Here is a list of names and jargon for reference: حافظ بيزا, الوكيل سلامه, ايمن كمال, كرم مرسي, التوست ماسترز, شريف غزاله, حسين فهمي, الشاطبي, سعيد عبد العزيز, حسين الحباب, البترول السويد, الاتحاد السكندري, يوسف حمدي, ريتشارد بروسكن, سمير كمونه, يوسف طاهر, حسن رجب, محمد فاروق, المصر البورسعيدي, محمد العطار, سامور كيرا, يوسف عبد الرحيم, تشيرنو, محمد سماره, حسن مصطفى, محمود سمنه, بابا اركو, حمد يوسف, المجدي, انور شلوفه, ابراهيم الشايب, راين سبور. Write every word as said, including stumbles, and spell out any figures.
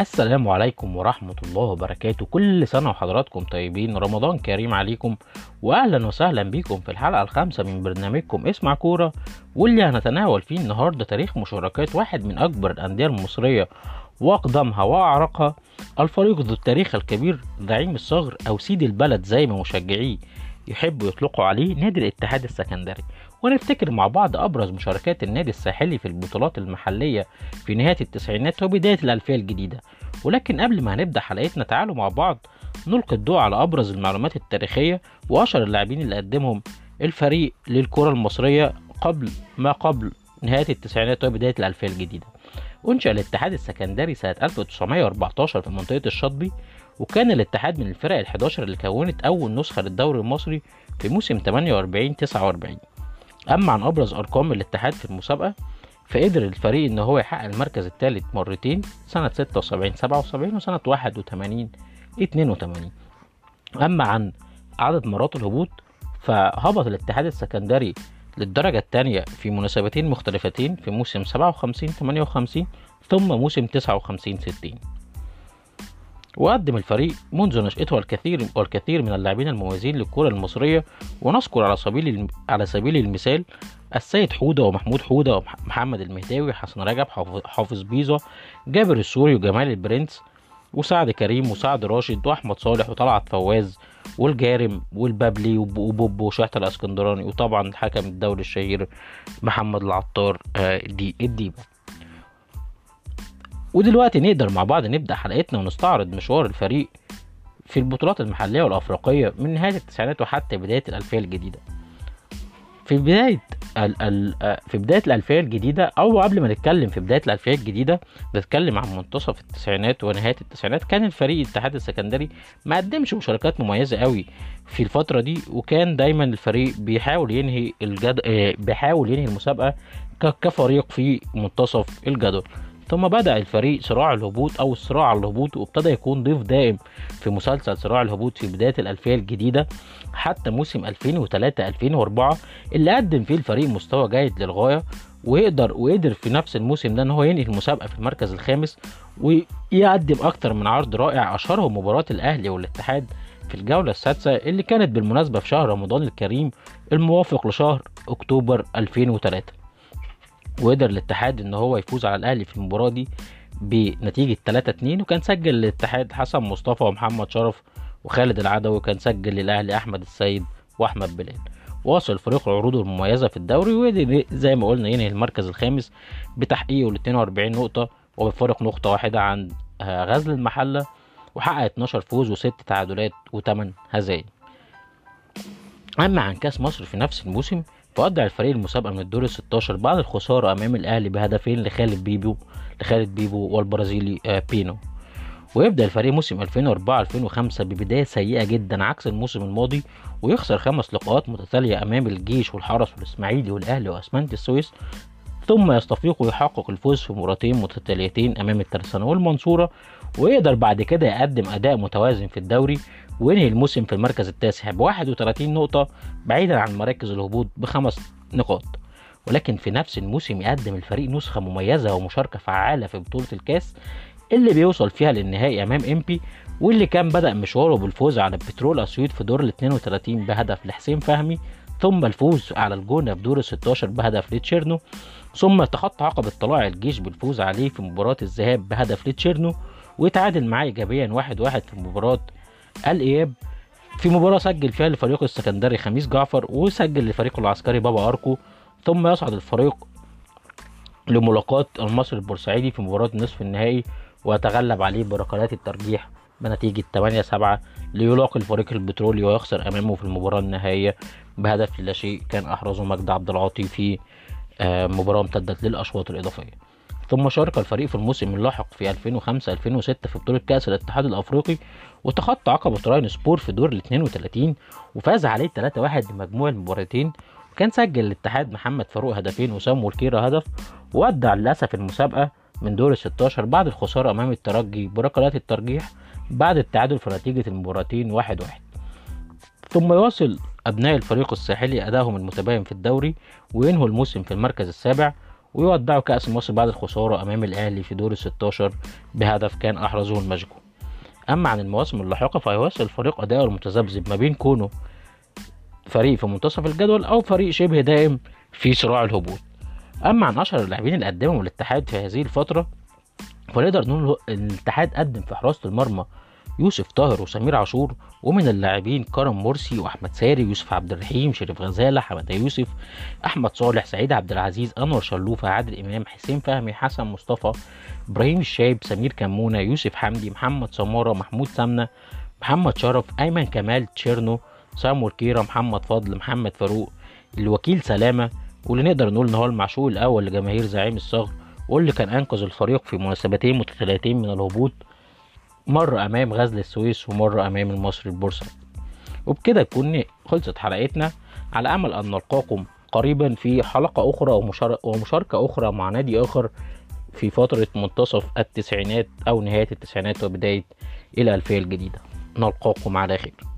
السلام عليكم ورحمة الله وبركاته. كل سنة وحضراتكم طيبين، رمضان كريم عليكم، وأهلا وسهلا بكم في الحلقة الخامسة من برنامجكم اسمع كورة، واللي هنتناول فيه النهاردة تاريخ مشاركات واحد من أكبر الأندية المصرية وأقدمها وأعرقها، الفريق ذو التاريخ الكبير، زعيم الصغر أو سيد البلد زي ما مشجعيه يحبوا يطلقوا عليه، نادي الاتحاد السكندري. ونفتكر مع بعض أبرز مشاركات النادي الساحلي في البطولات المحلية في نهاية التسعينات وبداية الألفية الجديدة. ولكن قبل ما هنبدأ حلقتنا تعالوا مع بعض نلقي الضوء على أبرز المعلومات التاريخية وأشهر اللاعبين اللي قدمهم الفريق للكرة المصرية قبل ما قبل نهاية التسعينات وبداية الألفية الجديدة. أنشأ الاتحاد السكندري سنة ألف وتسعمائة وأربعتاشر في منطقة الشاطبي، وكان الاتحاد من الفرق الحداشر اللي كونت أول نسخة للدوري المصري في موسم ثمانية وأربعين تسعة وأربعين. أما عن أبرز أرقام الاتحاد في المسابقة، فقدر الفريق إن هو يحقق المركز الثالث مرتين، سنة ستة وسبعين سبعة وسبعين وسنة واحد وثمانين اثنين وثمانين. أما عن عدد مرات الهبوط، فهبط الاتحاد السكندري للدرجة الثانية في مناسبتين مختلفتين، في موسم سبعة وخمسين ثمانية وخمسين ثم موسم تسعة وخمسين ستين. وقدم الفريق منذ نشأته الكثير والكثير من اللاعبين المميزين للكرة المصرية، ونذكر على سبيل على سبيل المثال السيد حودة ومحمود حودة ومحمد المهداوي، حسن رجب، حافظ بيزا، جابر السوري وجمال البرنس وسعد كريم وسعد راشد واحمد صالح وطلعت فواز والجارم والبابلي وبوب وشحت الاسكندراني، وطبعا الحكم الدولي الشهير محمد العطار دي الديبة. ودلوقتي نقدر مع بعض نبدأ حلقتنا ونستعرض مشوار الفريق في البطولات المحلية والأفريقية من نهاية التسعينات وحتى بداية الألفية الجديدة. في بداية ال ال في بداية الألفية الجديدة، أو قبل ما نتكلم في بداية الألفية الجديدة بتكلم عن منتصف التسعينات ونهاية التسعينات، كان الفريق الاتحاد السكندري ما قدمش مشاركات مميزة قوي في الفترة دي، وكان دايما الفريق بيحاول ينهي الجد بيحاول ينهي المسابقة كفريق في منتصف الجدول. ثم بدأ الفريق صراع الهبوط أو الصراع على الهبوط، وابتدى يكون ضيف دائم في مسلسل صراع الهبوط في بداية الألفية الجديدة حتى موسم ألفين وثلاثة ألفين وأربعة اللي قدم فيه الفريق مستوى جيد للغاية، ويقدر وقدر في نفس الموسم ده ان هو ينهي المسابقة في المركز الخامس ويقدم أكتر من عرض رائع، أشهرهم مباراة الأهلي والاتحاد في الجولة السادسة اللي كانت بالمناسبة في شهر رمضان الكريم الموافق لشهر أكتوبر ألفين وثلاثة. وقدر الاتحاد ان هو يفوز على الاهلي في المباراه دي بنتيجه ثلاثة اثنين، وكان سجل الاتحاد حسن مصطفى ومحمد شرف وخالد العدوي، وكان سجل للاهلي احمد السيد واحمد بلال. واصل الفريق عروضه المميزه في الدوري، وقدر زي ما قلنا ينهي المركز الخامس بتحقيقه ل اثنين وأربعين نقطه وبفارق نقطه واحده عن غزل المحله، وحقق اثناشر فوز وست تعادلات وثمان هزائم. اما عن كاس مصر في نفس الموسم، فأدى الفريق المسابقة من الدور الستاشر بعد الخسارة أمام الأهلي بهدفين لخالد بيبو لخالد بيبو والبرازيلي بينو. ويبدأ الفريق موسم ألفين وأربعة ألفين وخمسة ببداية سيئة جدا عكس الموسم الماضي، ويخسر خمس لقاءات متتالية أمام الجيش والحرس والإسماعيلي والأهلي وأسمنت السويس، ثم يستفيق ويحقق الفوز في مباراتين متتاليتين أمام الترسانة والمنصورة، ويقدر بعد كده يقدم أداء متوازن في الدوري وينهي الموسم في المركز التاسع بواحد وثلاثين نقطة بعيدا عن مراكز الهبوط بخمس نقاط. ولكن في نفس الموسم يقدم الفريق نسخة مميزة ومشاركة فعالة في بطولة الكاس اللي بيوصل فيها للنهائي أمام إمبي، واللي كان بدأ مشواره بالفوز على البترول السويد في دور الاثنين وثلاثين بهدف لحسين فهمي، ثم الفوز على الجونة في دور الستاشر بهدف لتشيرنو، ثم تخطى عقبة طلائع الجيش بالفوز عليه في مباراة الذهاب بهدف لتشيرنو، ويتعادل معاه إيجابيا واحد واحد في مباراة الإياب، في مباراة سجل فيها لفريق السكندري خميس جعفر وسجل لفريقه العسكري بابا اركو. ثم يصعد الفريق لملاقاة المصر البورسعيدي في مباراة نصف النهائي ويتغلب عليه بركلات الترجيح بنتيجة ثمانية سبعة، ليلاقي الفريق البترولي ويخسر امامه في المباراة النهائية بهدف لا شيء كان احرزه مجد عبد العاطي في مباراة امتدت للاشواط الاضافية. ثم شارك الفريق في الموسم اللاحق في ألفين وخمسة ألفين وستة في بطولة كأس الاتحاد الأفريقي، وتخطى عقبة راين سبور في دور الاثنين وثلاثين وفاز عليه ثلاثة واحد بمجموع المباراتين، وكان سجل الاتحاد محمد فاروق هدفين وسام والكيرة هدف، وودع للأسف المسابقة من دور الستاشر بعد الخسارة أمام الترجي بركلات الترجيح بعد التعادل في نتيجة المباراتين واحد واحد. ثم يواصل أبناء الفريق الساحلي أدائهم المتباين في الدوري وينهوا الموسم في المركز السابع، ويودعوا كأس مصر بعد الخسارة أمام الأهلي في دور الستاشر بهدف كان أحرزه المجدي. أما عن المواسم اللاحقة فيواصل الفريق أداءه المتذبذب ما بين كونه فريق في منتصف الجدول أو فريق شبه دائم في صراع الهبوط. أما عن أشهر اللاعبين اللي قدمهم الاتحاد في هذه الفترة فنقدر نقول الاتحاد قدم في حراسة المرمى يوسف طاهر وسمير عاشور، ومن اللاعبين كرم مرسي وأحمد ساري يوسف عبد الرحيم شريف غزاله حمد يوسف أحمد صالح سعيد عبد العزيز انور شلوفه عادل امام حسين فهمي حسن مصطفى ابراهيم الشايب سمير كمونه يوسف حمدي محمد سماره محمود سمنه محمد شرف ايمن كمال تشيرنو سامور كيرا محمد فضل محمد فاروق الوكيل سلامه، واللي نقدر نقول ان هو المعشوق الاول لجماهير زعيم الصغر واللي كان انقذ الفريق في مناسبتين متتاليتين من الهبوط، مرة أمام غزل السويد ومرة أمام المصر البورسعيدي. وبكده تكون خلصت حلقتنا، على أمل أن نلقاكم قريبا في حلقة أخرى ومشاركة أخرى مع نادي آخر في فترة منتصف التسعينات أو نهاية التسعينات وبداية الألفية الجديدة. نلقاكم على خير.